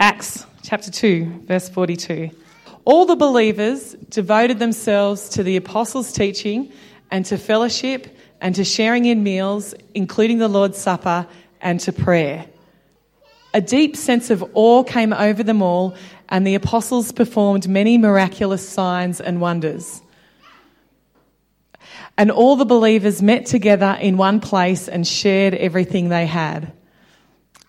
Acts chapter 2, verse 42. All the believers devoted themselves to the apostles' teaching and to fellowship and to sharing in meals, including the Lord's Supper, and to prayer. A deep sense of awe came over them all, and the apostles performed many miraculous signs and wonders. And all the believers met together in one place and shared everything they had.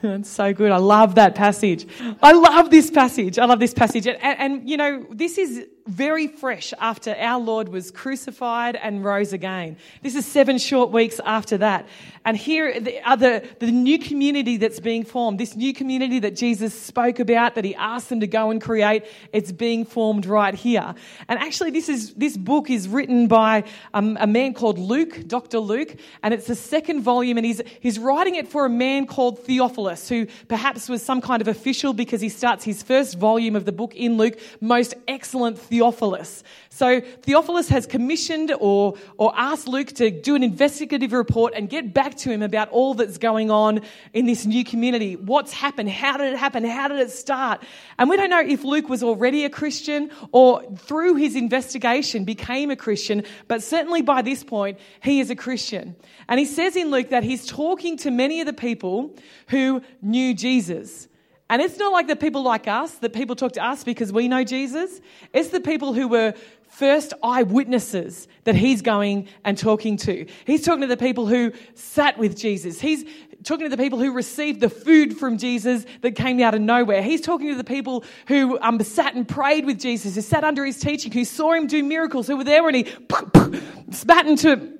It's so good. I love that passage. I love this passage. And, you know, this is very fresh after our Lord was crucified and rose again. This is 7 short weeks after that. And here are the new community that's being formed, this new community that Jesus spoke about, that he asked them to go and create. It's being formed right here. And actually, this book is written by a man called Luke, Dr. Luke, and it's the second volume, and he's writing it for a man called Theophilus, who perhaps was some kind of official, because he starts his first volume of the book in Luke, most excellent Theophilus. So Theophilus has commissioned or asked Luke to do an investigative report and get back to him about all that's going on in this new community. What's happened? How did it happen? How did it start? And we don't know if Luke was already a Christian or through his investigation became a Christian, but certainly by this point, he is a Christian. And he says in Luke that he's talking to many of the people who knew Jesus. And it's not like the people like us, that people talk to us because we know Jesus. It's the people who were first eyewitnesses that he's going and talking to. He's talking to the people who sat with Jesus. He's talking to the people who received the food from Jesus that came out of nowhere. He's talking to the people who sat and prayed with Jesus, who sat under his teaching, who saw him do miracles, who were there when he spat into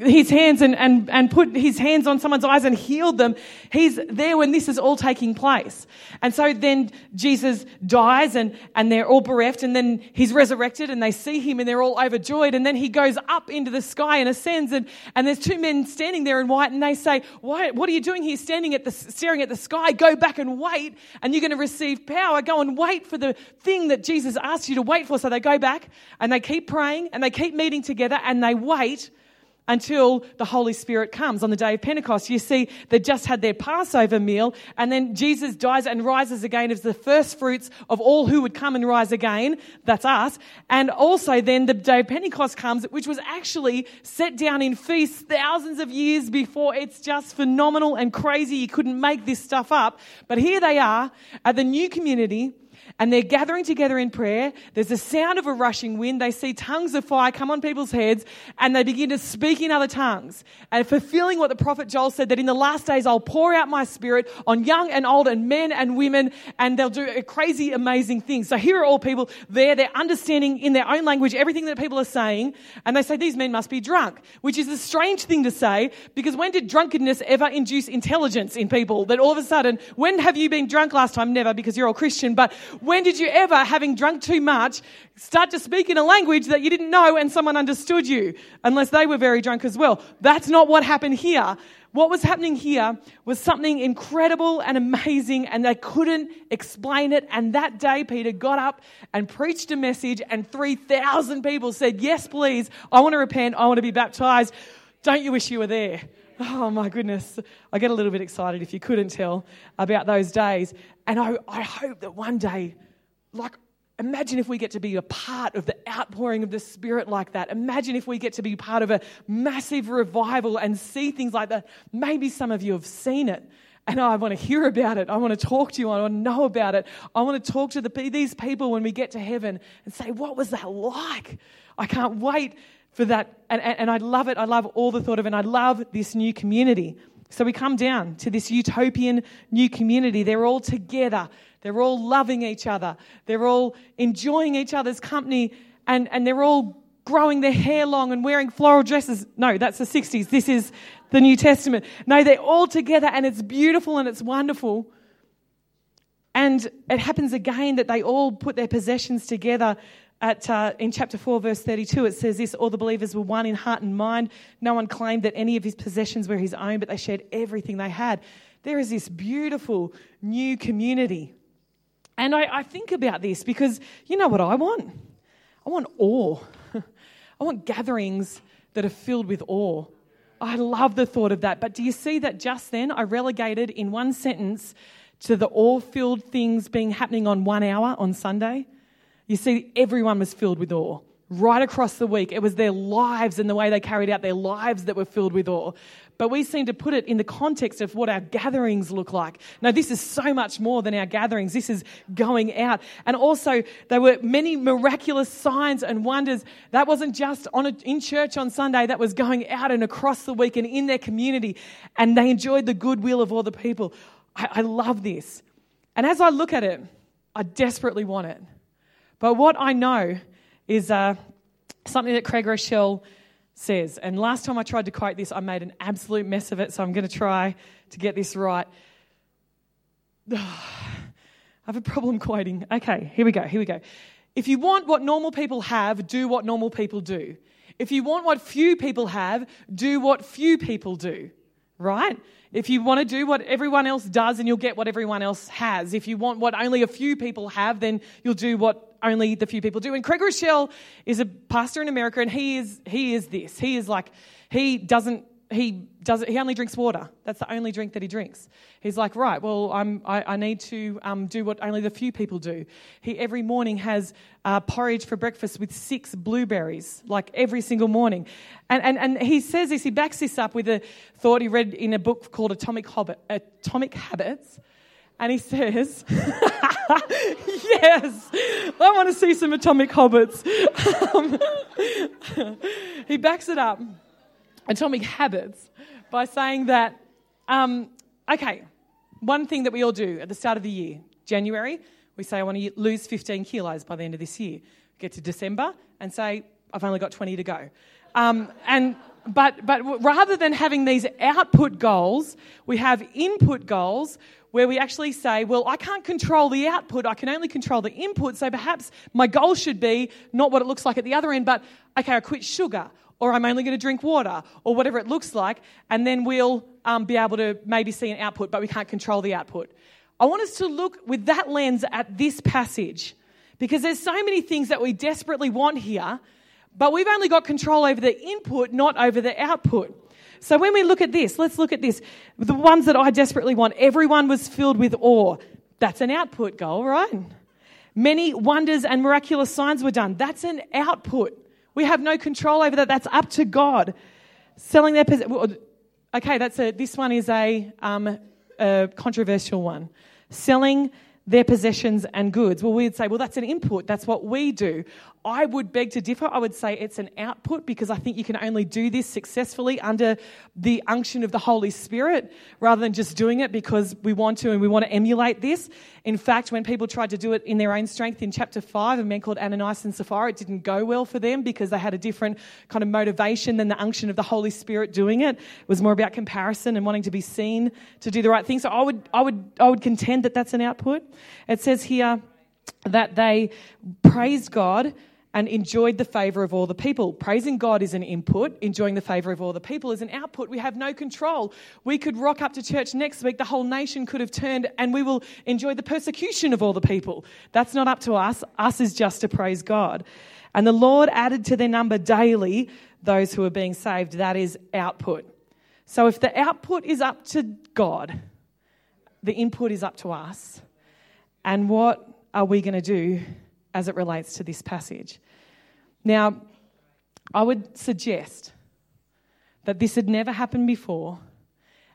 his hands and put his hands on someone's eyes and healed them. He's there when this is all taking place. And so then Jesus dies and they're all bereft, and then he's resurrected and they see him and they're all overjoyed, and then he goes up into the sky and ascends, and there's 2 men standing there in white, and they say, "Why? What are you doing here staring at the sky? Go back and wait, and you're going to receive power. Go and wait for the thing that Jesus asked you to wait for." So they go back and they keep praying and they keep meeting together and they wait until the Holy Spirit comes on the day of Pentecost. You see, they just had their Passover meal, and then Jesus dies and rises again as the first fruits of all who would come and rise again. That's us. And also then the day of Pentecost comes, which was actually set down in feasts thousands of years before. It's just phenomenal and crazy. You couldn't make this stuff up. But here they are at the new community, and they're gathering together in prayer. There's the sound of a rushing wind. They see tongues of fire come on people's heads, and they begin to speak in other tongues, and fulfilling what the prophet Joel said, that in the last days I'll pour out my spirit on young and old and men and women, and they'll do crazy, amazing things. So here are all people there. They're understanding in their own language everything that people are saying, and they say, "These men must be drunk," which is a strange thing to say, because when did drunkenness ever induce intelligence in people? That all of a sudden, when have you been drunk last time? Never, because you're all Christian, but when did you ever, having drunk too much, start to speak in a language that you didn't know and someone understood you, unless they were very drunk as well? That's not what happened here. What was happening here was something incredible and amazing, and they couldn't explain it. And that day, Peter got up and preached a message, and 3,000 people said, "Yes, please, I want to repent, I want to be baptized." Don't you wish you were there? Oh my goodness, I get a little bit excited, if you couldn't tell, about those days. And I hope that one day, like, imagine if we get to be a part of the outpouring of the Spirit like that. Imagine if we get to be part of a massive revival and see things like that. Maybe some of you have seen it, and I want to hear about it. I want to talk to you. I want to know about it. I want to talk to these people when we get to heaven and say, "What was that like?" I can't wait for that, and I love it. I love all the thought of it, and I love this new community. So we come down to this utopian new community. They're all together. They're all loving each other. They're all enjoying each other's company, and they're all growing their hair long and wearing floral dresses. No, that's the 60s. This is the New Testament. No, they're all together, and it's beautiful and it's wonderful. And it happens again that they all put their possessions together in chapter 4, verse 32, it says this: all the believers were one in heart and mind. No one claimed that any of his possessions were his own, but they shared everything they had. There is this beautiful new community. And I think about this because you know what I want? I want awe. I want gatherings that are filled with awe. I love the thought of that. But do you see that just then I relegated in one sentence to the awe-filled things being happening on 1 hour on Sunday? You see, everyone was filled with awe right across the week. It was their lives and the way they carried out their lives that were filled with awe. But we seem to put it in the context of what our gatherings look like. No, this is so much more than our gatherings. This is going out. And also, there were many miraculous signs and wonders. That wasn't just in church on Sunday. That was going out and across the week and in their community. And they enjoyed the goodwill of all the people. I love this. And as I look at it, I desperately want it. But what I know is something that Craig Groeschel says. And last time I tried to quote this, I made an absolute mess of it, so I'm going to try to get this right. I have a problem quoting. Okay, here we go. If you want what normal people have, do what normal people do. If you want what few people have, do what few people do. Right? If you want to do what everyone else does, and you'll get what everyone else has. If you want what only a few people have, then you'll do what only the few people do. And Craig Groeschel is a pastor in America, and he is this. He is like, he only drinks water. That's the only drink that he drinks. He's like, right, well, I need to do what only the few people do. He every morning has porridge for breakfast with 6 blueberries, like every single morning. And he says this, he backs this up with a thought he read in a book called Atomic Habits. And he says, yes, I want to see some atomic hobbits. He backs it up, Atomic Habits, by saying that, one thing that we all do at the start of the year, January, we say, I want to lose 15 kilos by the end of this year. We get to December and say, I've only got 20 to go. But rather than having these output goals, we have input goals where we actually say, well, I can't control the output, I can only control the input, so perhaps my goal should be not what it looks like at the other end, but, okay, I quit sugar, or I'm only going to drink water, or whatever it looks like, and then we'll be able to maybe see an output, but we can't control the output. I want us to look with that lens at this passage, because there's so many things that we desperately want here, but we've only got control over the input, not over the output. So when we look at this, let's look at this. The ones that I desperately want, everyone was filled with awe. That's an output goal, right? Many wonders and miraculous signs were done. That's an output. We have no control over that. That's up to God. Selling their possessions. Okay, this one is a controversial one. Selling their possessions and goods. Well, we'd say, well, that's an input. That's what we do. I would beg to differ. I would say it's an output, because I think you can only do this successfully under the unction of the Holy Spirit, rather than just doing it because we want to and we want to emulate this. In fact, when people tried to do it in their own strength in chapter 5, a man called Ananias and Sapphira, it didn't go well for them because they had a different kind of motivation than the unction of the Holy Spirit doing it. It was more about comparison and wanting to be seen to do the right thing. So I would contend that that's an output. It says here that they praised God and enjoyed the favour of all the people. Praising God is an input. Enjoying the favour of all the people is an output. We have no control. We could rock up to church next week. The whole nation could have turned and we will enjoy the persecution of all the people. That's not up to us. Us is just to praise God. And the Lord added to their number daily those who are being saved. That is output. So if the output is up to God, the input is up to us. And what are we going to do as it relates to this passage? Now, I would suggest that this had never happened before,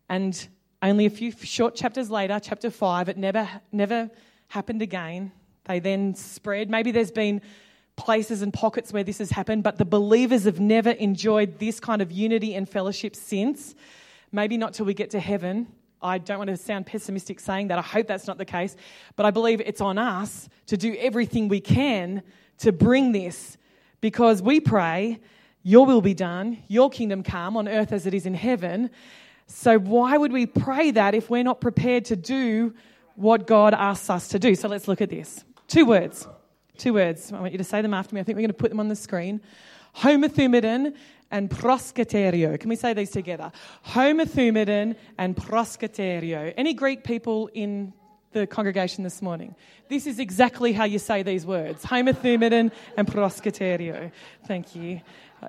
and only a few short chapters later, chapter 5, it never happened again. They then spread. Maybe there's been places and pockets where this has happened, but the believers have never enjoyed this kind of unity and fellowship since. Maybe not till we get to heaven. I don't want to sound pessimistic saying that. I hope that's not the case. But I believe it's on us to do everything we can to bring this, because we pray, your will be done, your kingdom come on earth as it is in heaven. So why would we pray that if we're not prepared to do what God asks us to do? So let's look at this. 2 words, Two words. I want you to say them after me. I think we're going to put them on the screen. Homothumadon and proskiterio. Can we say these together? Homothumadon and proskiterio. Any Greek people in the congregation this morning? This is exactly how you say these words. Homothumadon and proskiterio. Thank you.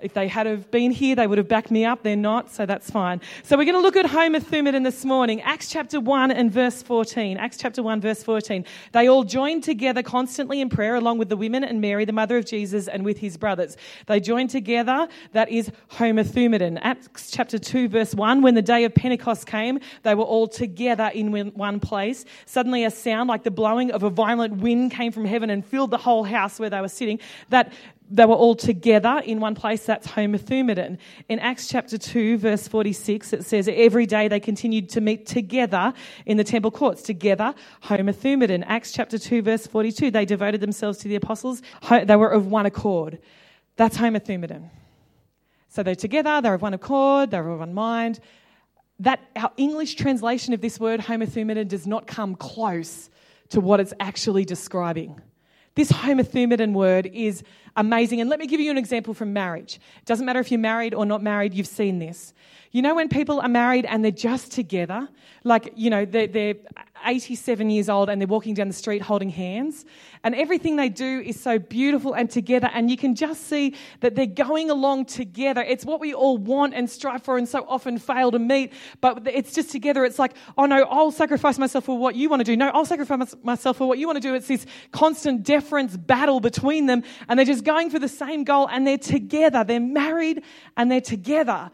If they had have been here, they would have backed me up. They're not, so that's fine. So we're going to look at homothumadon this morning. Acts chapter 1 and verse 14. Acts chapter 1, verse 14. They all joined together constantly in prayer, along with the women and Mary, the mother of Jesus, and with his brothers. They joined together. That is homothumadon. Acts chapter 2, verse 1. When the day of Pentecost came, they were all together in one place. Suddenly a sound like the blowing of a violent wind came from heaven and filled the whole house where they were sitting. They were all together in one place. That's homothumadon. In Acts chapter 2, verse 46, it says, every day they continued to meet together in the temple courts. Together, homothumadon. Acts chapter 2, verse 42, they devoted themselves to the apostles. They were of one accord. That's homothumadon. So they're together, they're of one accord, they're of one mind. That our English translation of this word homothumadon does not come close to what it's actually describing. This homothumadon word is amazing. And let me give you an example from marriage. It doesn't matter if you're married or not married, you've seen this. You know when people are married and they're just together, like, you know, they're 87 years old and they're walking down the street holding hands and everything they do is so beautiful and together and you can just see that they're going along together. It's what we all want and strive for and so often fail to meet, but it's just together. It's like, oh no, I'll sacrifice myself for what you want to do. No, I'll sacrifice myself for what you want to do. It's this constant deference battle between them and they're just going for the same goal and they're together. They're married and they're together.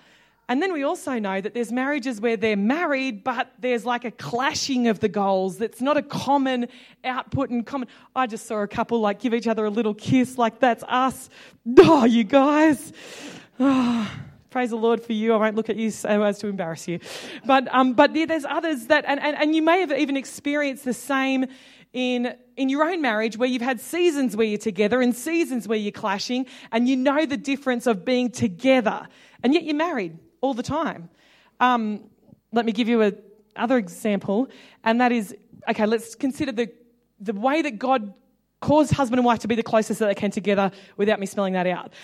And then we also know that there's marriages where they're married, but there's like a clashing of the goals. That's not a common output and common. I just saw a couple like give each other a little kiss, like that's us. Oh, you guys. Oh, praise the Lord for you. I won't look at you so as to embarrass you. But there's others that, and you may have even experienced the same in your own marriage where you've had seasons where you're together and seasons where you're clashing and you know the difference of being together and yet you're married all the time. Let me give you another example, and that is, okay, let's consider the way that God caused husband and wife to be the closest that they can together without me spelling that out.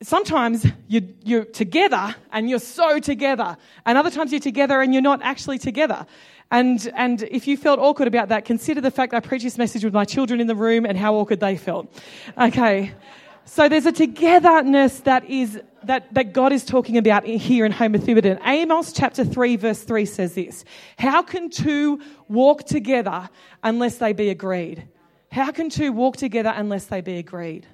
Sometimes you're together and you're so together, and other times you're together and you're not actually together. And if you felt awkward about that, consider the fact that I preached this message with my children in the room and how awkward they felt. Okay. So there's a togetherness that God is talking about here in homothumadon. Amos chapter 3 verse 3 says this, how can two walk together unless they be agreed? How can two walk together unless they be agreed?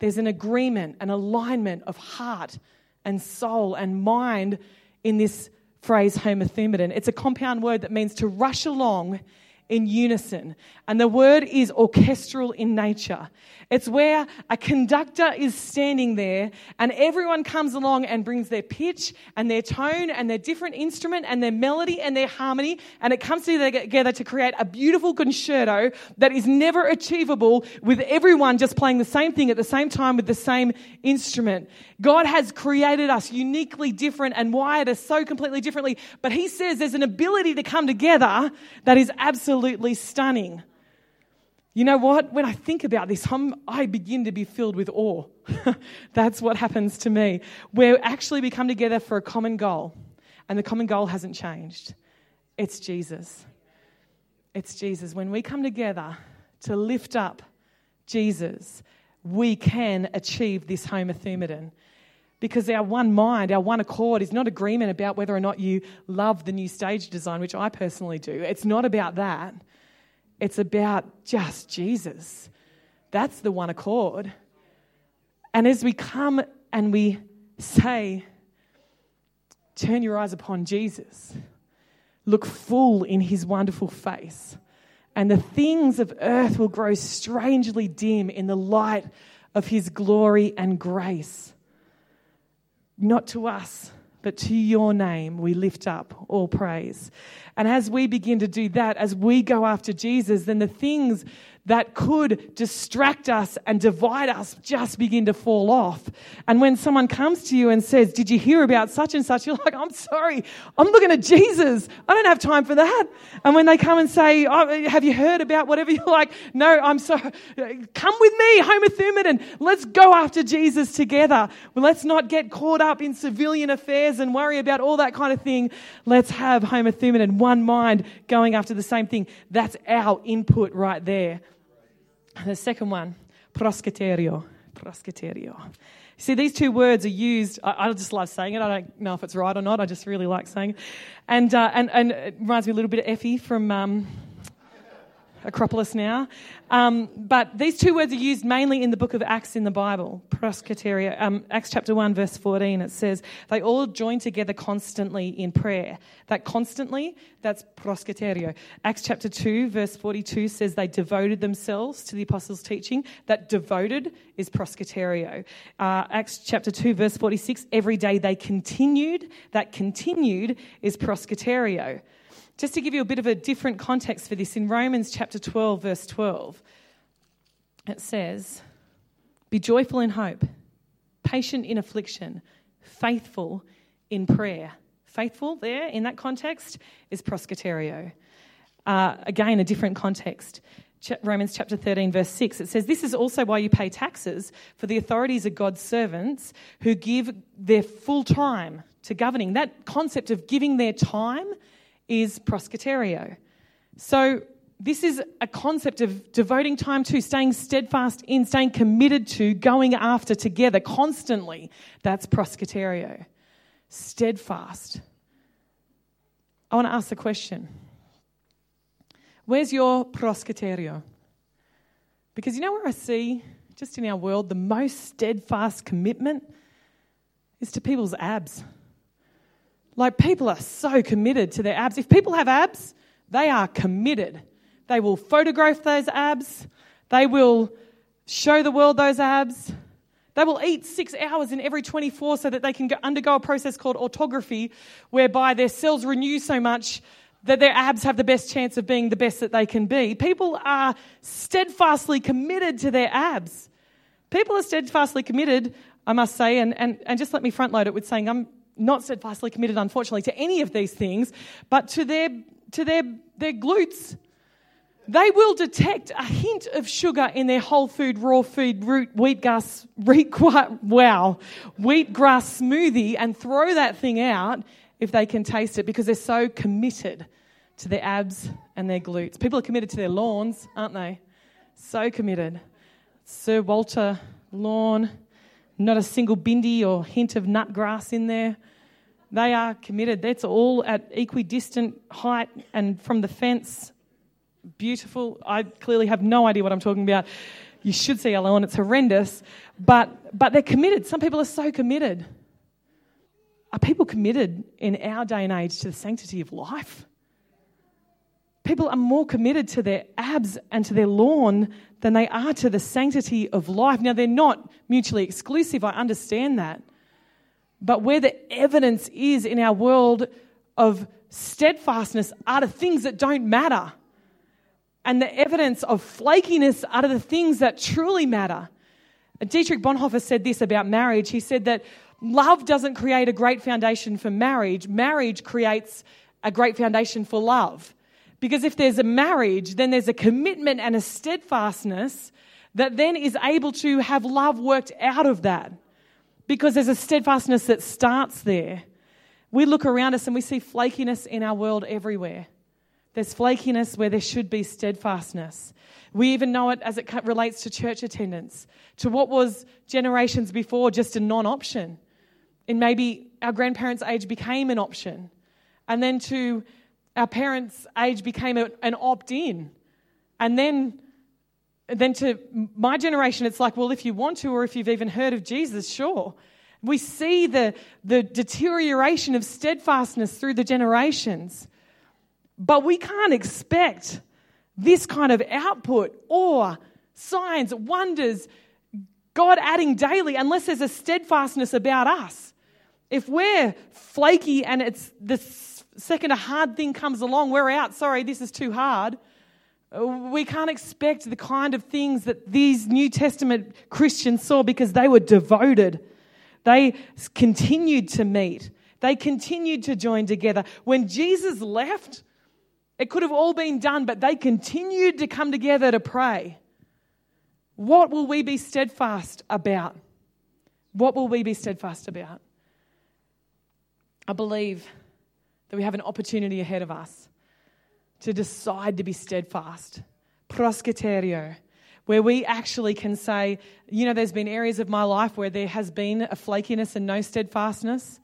There's an agreement, an alignment of heart and soul and mind in this phrase homothumadon. It's a compound word that means to rush along in unison. And the word is orchestral in nature. It's where a conductor is standing there and everyone comes along and brings their pitch and their tone and their different instrument and their melody and their harmony, and it comes together to create a beautiful concerto that is never achievable with everyone just playing the same thing at the same time with the same instrument. God has created us uniquely different and wired us so completely differently, but he says there's an ability to come together that is absolutely stunning. You know what? When I think about this, I begin to be filled with awe. That's what happens to me. Where actually we come together for a common goal, and the common goal hasn't changed. It's Jesus. It's Jesus. When we come together to lift up Jesus, we can achieve this homothumadon. Because our one mind, our one accord is not agreement about whether or not you love the new stage design, which I personally do. It's not about that. It's about just Jesus. That's the one accord. And as we come and we say, turn your eyes upon Jesus, look full in his wonderful face, and the things of earth will grow strangely dim in the light of his glory and grace. Not to us, but to your name we lift up all praise. And as we begin to do that, as we go after Jesus, then the things that could distract us and divide us just begin to fall off. And when someone comes to you and says, did you hear about such and such? You're like, I'm sorry, I'm looking at Jesus. I don't have time for that. And when they come and say, oh, have you heard about whatever? You're like, no, I'm sorry. Come with me, homothumadon. Let's go after Jesus together. Well, let's not get caught up in civilian affairs and worry about all that kind of thing. Let's have homothumadon, one mind going after the same thing. That's our input right there. The second one, proskiterio. Proskiterio. See, these two words are used. I just love saying it. I don't know if it's right or not. I just really like saying it. And it reminds me a little bit of Effie from Acropolis Now. But these two words are used mainly in the book of Acts in the Bible. Proskiterio. Acts chapter 1, verse 14, it says, they all joined together constantly in prayer. That constantly, that's proskiterio. Acts chapter 2, verse 42 says they devoted themselves to the apostles' teaching. That devoted is proskiterio. Acts chapter 2, verse 46, every day they continued. That continued is proskiterio. Just to give you a bit of a different context for this, in Romans chapter 12, verse 12, it says, be joyful in hope, patient in affliction, faithful in prayer. Faithful there, in that context, is proskiterio. Again, a different context. Romans chapter 13, verse 6, it says, this is also why you pay taxes, for the authorities are God's servants who give their full time to governing. That concept of giving their time is proskiterio. So this is a concept of devoting time to, staying steadfast in, staying committed to, going after together constantly. That's proskiterio. Steadfast. I want to ask the question, where's your proskiterio? Because you know where I see, just in our world, the most steadfast commitment is to people's abs. Like, people are so committed to their abs. If people have abs, they are committed. They will photograph those abs. They will show the world those abs. They will eat 6 hours in every 24 so that they can undergo a process called autophagy, whereby their cells renew so much that their abs have the best chance of being the best that they can be. People are steadfastly committed to their abs. People are steadfastly committed, I must say, and just let me front load it with saying I'm not steadfastly committed, unfortunately, to any of these things, but to their glutes. They will detect a hint of sugar in their whole food, raw food, wheatgrass smoothie and throw that thing out if they can taste it, because they're so committed to their abs and their glutes. People are committed to their lawns, aren't they? So committed. Sir Walter Lawn. Not a single bindi or hint of nut grass in there. They are committed. That's all at equidistant height and from the fence. Beautiful. I clearly have no idea what I'm talking about. You should see Ella, and it's horrendous. But they're committed. Some people are so committed. Are people committed in our day and age to the sanctity of life? People are more committed to their abs and to their lawn than they are to the sanctity of life. Now, they're not mutually exclusive, I understand that. But where the evidence is in our world of steadfastness are the things that don't matter. And the evidence of flakiness are the things that truly matter. Dietrich Bonhoeffer said this about marriage. He said that love doesn't create a great foundation for marriage. Marriage creates a great foundation for love. Because if there's a marriage, then there's a commitment and a steadfastness that then is able to have love worked out of that, because there's a steadfastness that starts there. We look around us and we see flakiness in our world everywhere. There's flakiness where there should be steadfastness. We even know it as it relates to church attendance, to what was generations before just a non-option, and maybe our grandparents' age became an option, and then to our parents' age became an opt-in. And then to my generation, it's like, well, if you want to, or if you've even heard of Jesus, sure. We see the deterioration of steadfastness through the generations. But we can't expect this kind of output or signs, wonders, God adding daily, unless there's a steadfastness about us. If we're flaky and it's the second a hard thing comes along, we're out, sorry, this is too hard. We can't expect the kind of things that these New Testament Christians saw, because they were devoted. They continued to meet. They continued to join together. When Jesus left, it could have all been done, but they continued to come together to pray. What will we be steadfast about? What will we be steadfast about? I believe that we have an opportunity ahead of us to decide to be steadfast. Proskiterio, where we actually can say, you know, there's been areas of my life where there has been a flakiness and no steadfastness,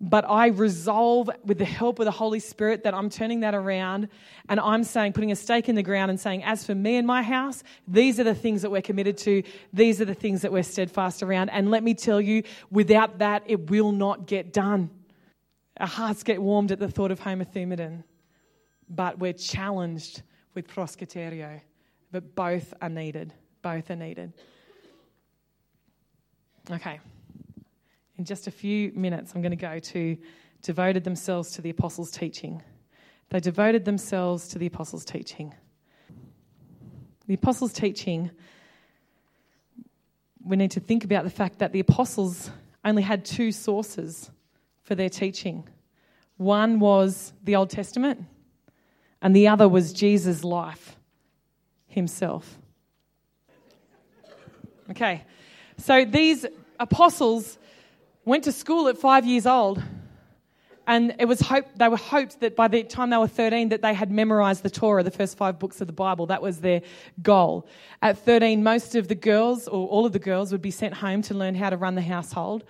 but I resolve with the help of the Holy Spirit that I'm turning that around, and I'm saying, putting a stake in the ground and saying, as for me and my house, these are the things that we're committed to. These are the things that we're steadfast around. And let me tell you, without that, it will not get done. Our hearts get warmed at the thought of homothumadon, but we're challenged with proskiterio. But both are needed. Both are needed. Okay. In just a few minutes, I'm going to go to devoted themselves to the apostles' teaching. They devoted themselves to the apostles' teaching. The apostles' teaching, we need to think about the fact that the apostles only had two sources for their teaching. One was the Old Testament, and the other was Jesus' life himself. Okay, so these apostles went to school at 5 years old, and it was hoped, they were hoped that by the time they were 13 that they had memorised the Torah, the first 5 books of the Bible. That was their goal. At 13, most of the girls, or all of the girls, would be sent home to learn how to run the household.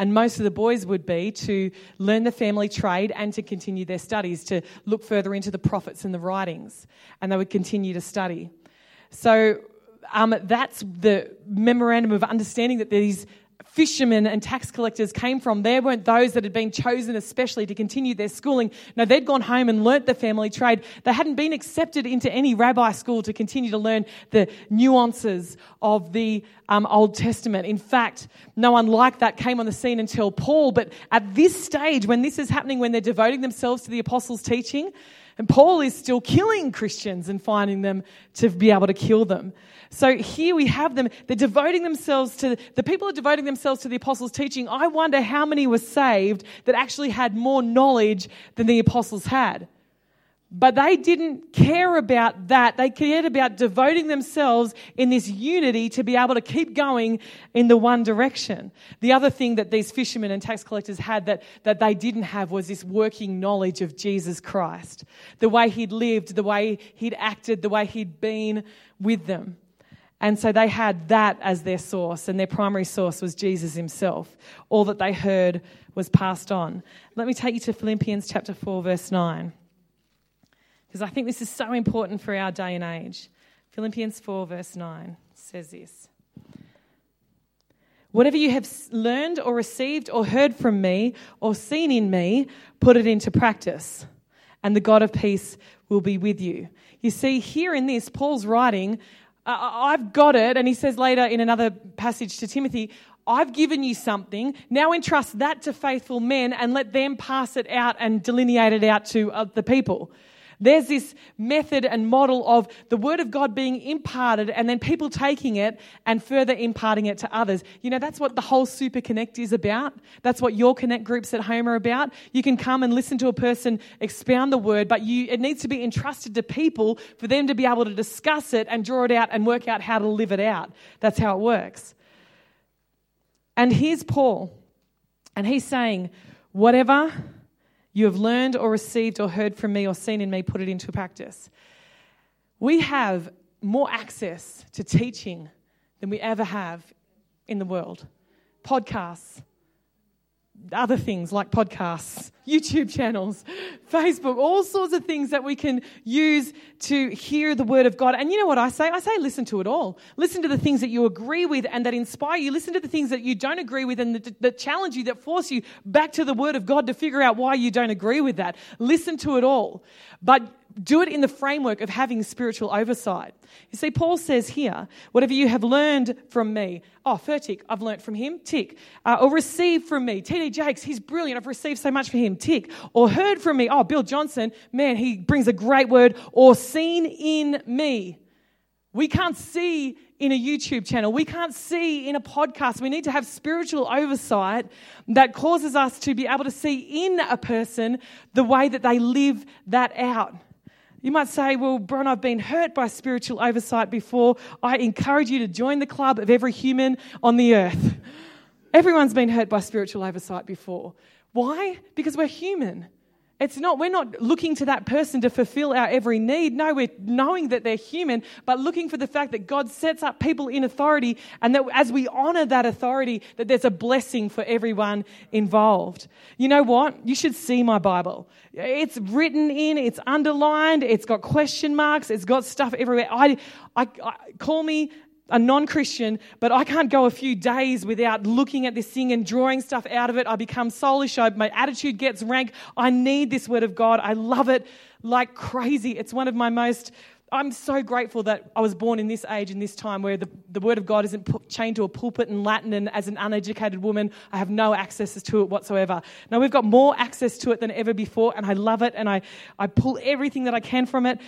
And most of the boys would be to learn the family trade and to continue their studies, to look further into the prophets and the writings. And they would continue to study. So that's the memorandum of understanding that these fishermen and tax collectors came from. There weren't those that had been chosen especially to continue their schooling. No, they'd gone home and learnt the family trade. They hadn't been accepted into any rabbi school to continue to learn the nuances of the Old Testament. In fact, no one like that came on the scene until Paul. But at this stage, when this is happening, when they're devoting themselves to the apostles' teaching, and Paul is still killing Christians and finding them to be able to kill them. So here we have them. They're devoting themselves to, the people are devoting themselves to the apostles' teaching. I wonder how many were saved that actually had more knowledge than the apostles had. But they didn't care about that. They cared about devoting themselves in this unity to be able to keep going in the one direction. The other thing that these fishermen and tax collectors had that they didn't have was this working knowledge of Jesus Christ, the way he'd lived, the way he'd acted, the way he'd been with them. And so they had that as their source, and their primary source was Jesus himself. All that they heard was passed on. Let me take you to Philippians chapter 4, verse 9. Because I think this is so important for our day and age. Philippians 4 verse 9 says this. Whatever you have learned or received or heard from me or seen in me, put it into practice, and the God of peace will be with you. You see, here in this, Paul's writing, I've got it, and he says later in another passage to Timothy, I've given you something, now entrust that to faithful men and let them pass it out and delineate it out to the people. There's this method and model of the Word of God being imparted and then people taking it and further imparting it to others. You know, that's what the whole Super Connect is about. That's what your Connect groups at home are about. You can come and listen to a person expound the Word, but it needs to be entrusted to people for them to be able to discuss it and draw it out and work out how to live it out. That's how it works. And here's Paul, and he's saying, whatever you have learned or received or heard from me or seen in me, put it into practice. We have more access to teaching than we ever have in the world. Podcasts, other things like podcasts, YouTube channels, Facebook, all sorts of things that we can use to hear the Word of God. And you know what I say? I say listen to it all. Listen to the things that you agree with and that inspire you. Listen to the things that you don't agree with and that challenge you, that force you back to the Word of God to figure out why you don't agree with that. Listen to it all. But do it in the framework of having spiritual oversight. You see, Paul says here, whatever you have learned from me, I've learned from him, or received from me, TD Jakes, he's brilliant, I've received so much from him, or heard from me, Bill Johnson, man, he brings a great word, or seen in me. We can't see in a YouTube channel. We can't see in a podcast. We need to have spiritual oversight that causes us to be able to see in a person the way that they live that out. You might say, well, Bron, I've been hurt by spiritual oversight before. I encourage you to join the club of every human on the earth. Everyone's been hurt by spiritual oversight before. Why? Because we're human. We're not looking to that person to fulfill our every need. No, we're knowing that they're human, but looking for the fact that God sets up people in authority, and that as we honour that authority, that there's a blessing for everyone involved. You know what? You should see my Bible. It's written in, it's underlined, it's got question marks, it's got stuff everywhere. I call me a non-Christian, but I can't go a few days without looking at this thing and drawing stuff out of it. I become soulish. My attitude gets rank. I need this word of God. I love it like crazy. It's one of my most... I'm so grateful that I was born in this age and this time where the word of God isn't chained to a pulpit in Latin, and as an uneducated woman, I have no access to it whatsoever. Now, we've got more access to it than ever before, and I love it, and I pull everything that I can from it.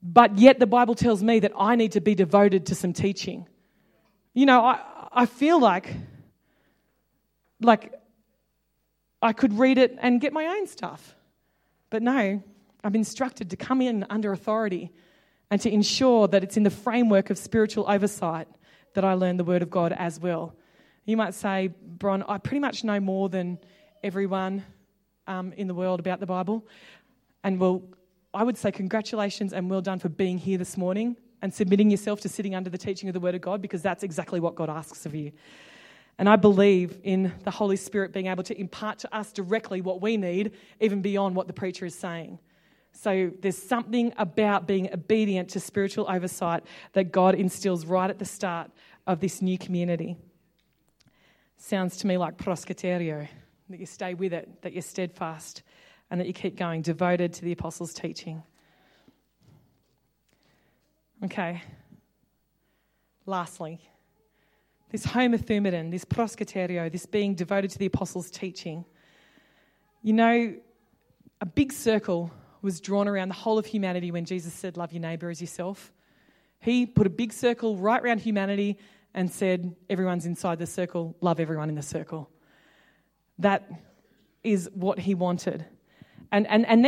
But yet the Bible tells me that I need to be devoted to some teaching. You know, I feel like I could read it and get my own stuff. But no, I'm instructed to come in under authority and to ensure that it's in the framework of spiritual oversight that I learn the Word of God as well. You might say, Bron, I pretty much know more than everyone in the world about the Bible. And I would say congratulations and well done for being here this morning and submitting yourself to sitting under the teaching of the Word of God, because that's exactly what God asks of you. And I believe in the Holy Spirit being able to impart to us directly what we need, even beyond what the preacher is saying. So there's something about being obedient to spiritual oversight that God instills right at the start of this new community. Sounds to me like proskiterio, that you stay with it, that you're steadfast, and that you keep going, devoted to the apostles' teaching. Okay. Lastly, this homothumadon, this proskiterio, this being devoted to the apostles' teaching. You know, a big circle was drawn around the whole of humanity when Jesus said, love your neighbour as yourself. He put a big circle right around humanity and said, everyone's inside the circle, love everyone in the circle. That is what he wanted. And then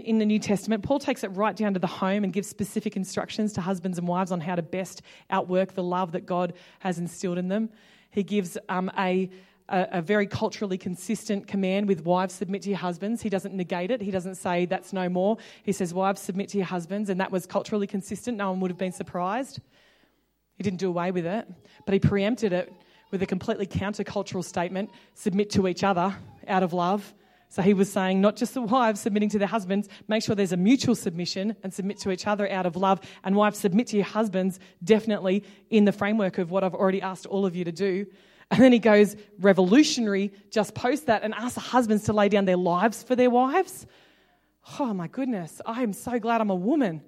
in the New Testament, Paul takes it right down to the home and gives specific instructions to husbands and wives on how to best outwork the love that God has instilled in them. He gives a very culturally consistent command with wives, submit to your husbands. He doesn't negate it. He doesn't say that's no more. He says, wives, submit to your husbands. And that was culturally consistent. No one would have been surprised. He didn't do away with it, but he preempted it with a completely countercultural statement, submit to each other out of love. So he was saying not just the wives submitting to their husbands, make sure there's a mutual submission and submit to each other out of love. And wives, submit to your husbands, definitely in the framework of what I've already asked all of you to do. And then he goes revolutionary, just post that, and asks the husbands to lay down their lives for their wives. Oh my goodness, I am so glad I'm a woman.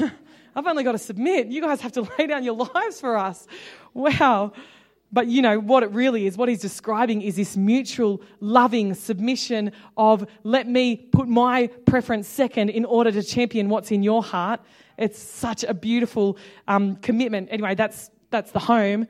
I've only got to submit. You guys have to lay down your lives for us. Wow. But you know, what it really is, what he's describing is this mutual loving submission of let me put my preference second in order to champion what's in your heart. It's such a beautiful commitment. Anyway, that's the home.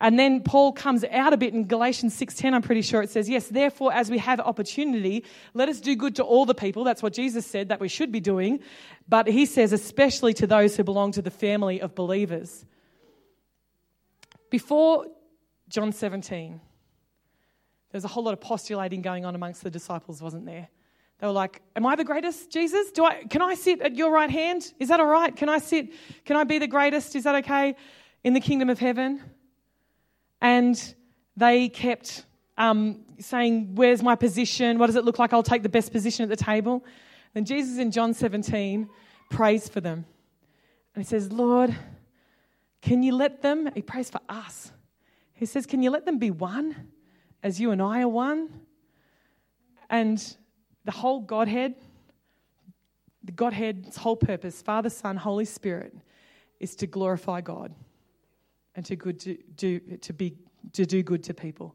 And then Paul comes out a bit in Galatians 6:10, I'm pretty sure it says, yes, therefore, as we have opportunity, let us do good to all the people. That's what Jesus said that we should be doing. But he says, especially to those who belong to the family of believers. Before John 17, there's a whole lot of postulating going on amongst the disciples, wasn't there? They were like, am I the greatest, Jesus? Can I sit at your right hand? Is that all right? Can I sit? Can I be the greatest? Is that okay in the kingdom of heaven? And they kept saying, where's my position? What does it look like? I'll take the best position at the table. Then Jesus in John 17 prays for them. And he says, Lord, can you let them? He prays for us. He says, can you let them be one as you and I are one? And the whole Godhead The Godhead's whole purpose, Father, Son, Holy Spirit, is to glorify God and to do good to people.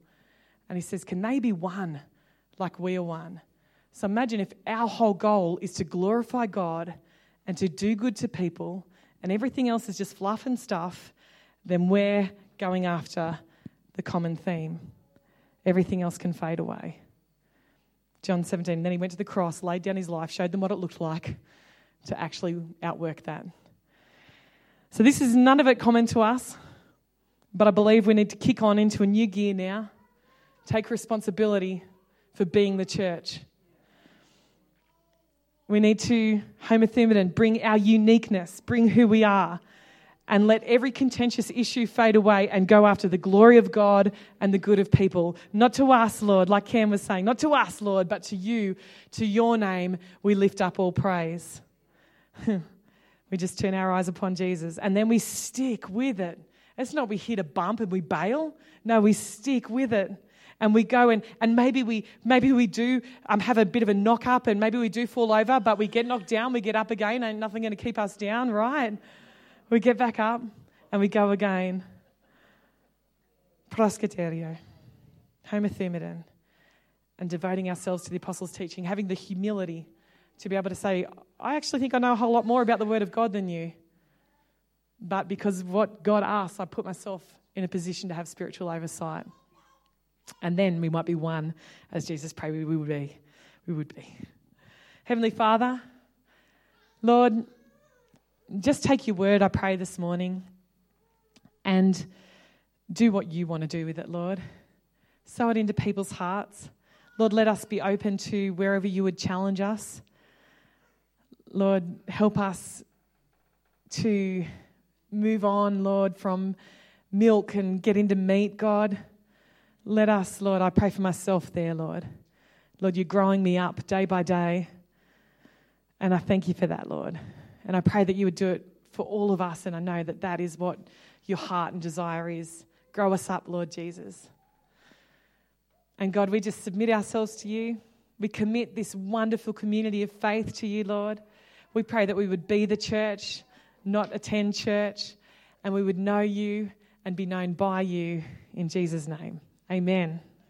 And he says, can they be one like we are one? So imagine if our whole goal is to glorify God and to do good to people, and everything else is just fluff and stuff, then we're going after the common theme. Everything else can fade away. John 17, then he went to the cross, laid down his life, showed them what it looked like to actually outwork that. So this is none of it common to us, but I believe we need to kick on into a new gear now, take responsibility for being the church. We need to, homothumadon, bring our uniqueness, bring who we are, and let every contentious issue fade away and go after the glory of God and the good of people. Not to us, Lord, like Cam was saying, not to us, Lord, but to you, to your name, we lift up all praise. We just turn our eyes upon Jesus, and then we stick with it. It's not we hit a bump and we bail. No, we stick with it. And we go and maybe we do have a bit of a knock up, and maybe we do fall over, but we get knocked down, we get up again, ain't nothing going to keep us down, right? We get back up and we go again. Proskiterio, homothumadon, and devoting ourselves to the apostles' teaching, having the humility to be able to say, I actually think I know a whole lot more about the word of God than you, but because of what God asks, I put myself in a position to have spiritual oversight. And then we might be one, as Jesus prayed we would be. We would be. Heavenly Father, Lord, just take your word, I pray, this morning, and do what you want to do with it, Lord. Sow it into people's hearts. Lord, let us be open to wherever you would challenge us. Lord, help us to move on, Lord, from milk and get into meat, God. Let us, Lord, I pray for myself there, Lord. Lord, you're growing me up day by day, and I thank you for that, Lord. And I pray that you would do it for all of us, and I know that that is what your heart and desire is. Grow us up, Lord Jesus. And God, we just submit ourselves to you. We commit this wonderful community of faith to you, Lord. We pray that we would be the church, not attend church, and we would know you and be known by you in Jesus' name. Amen.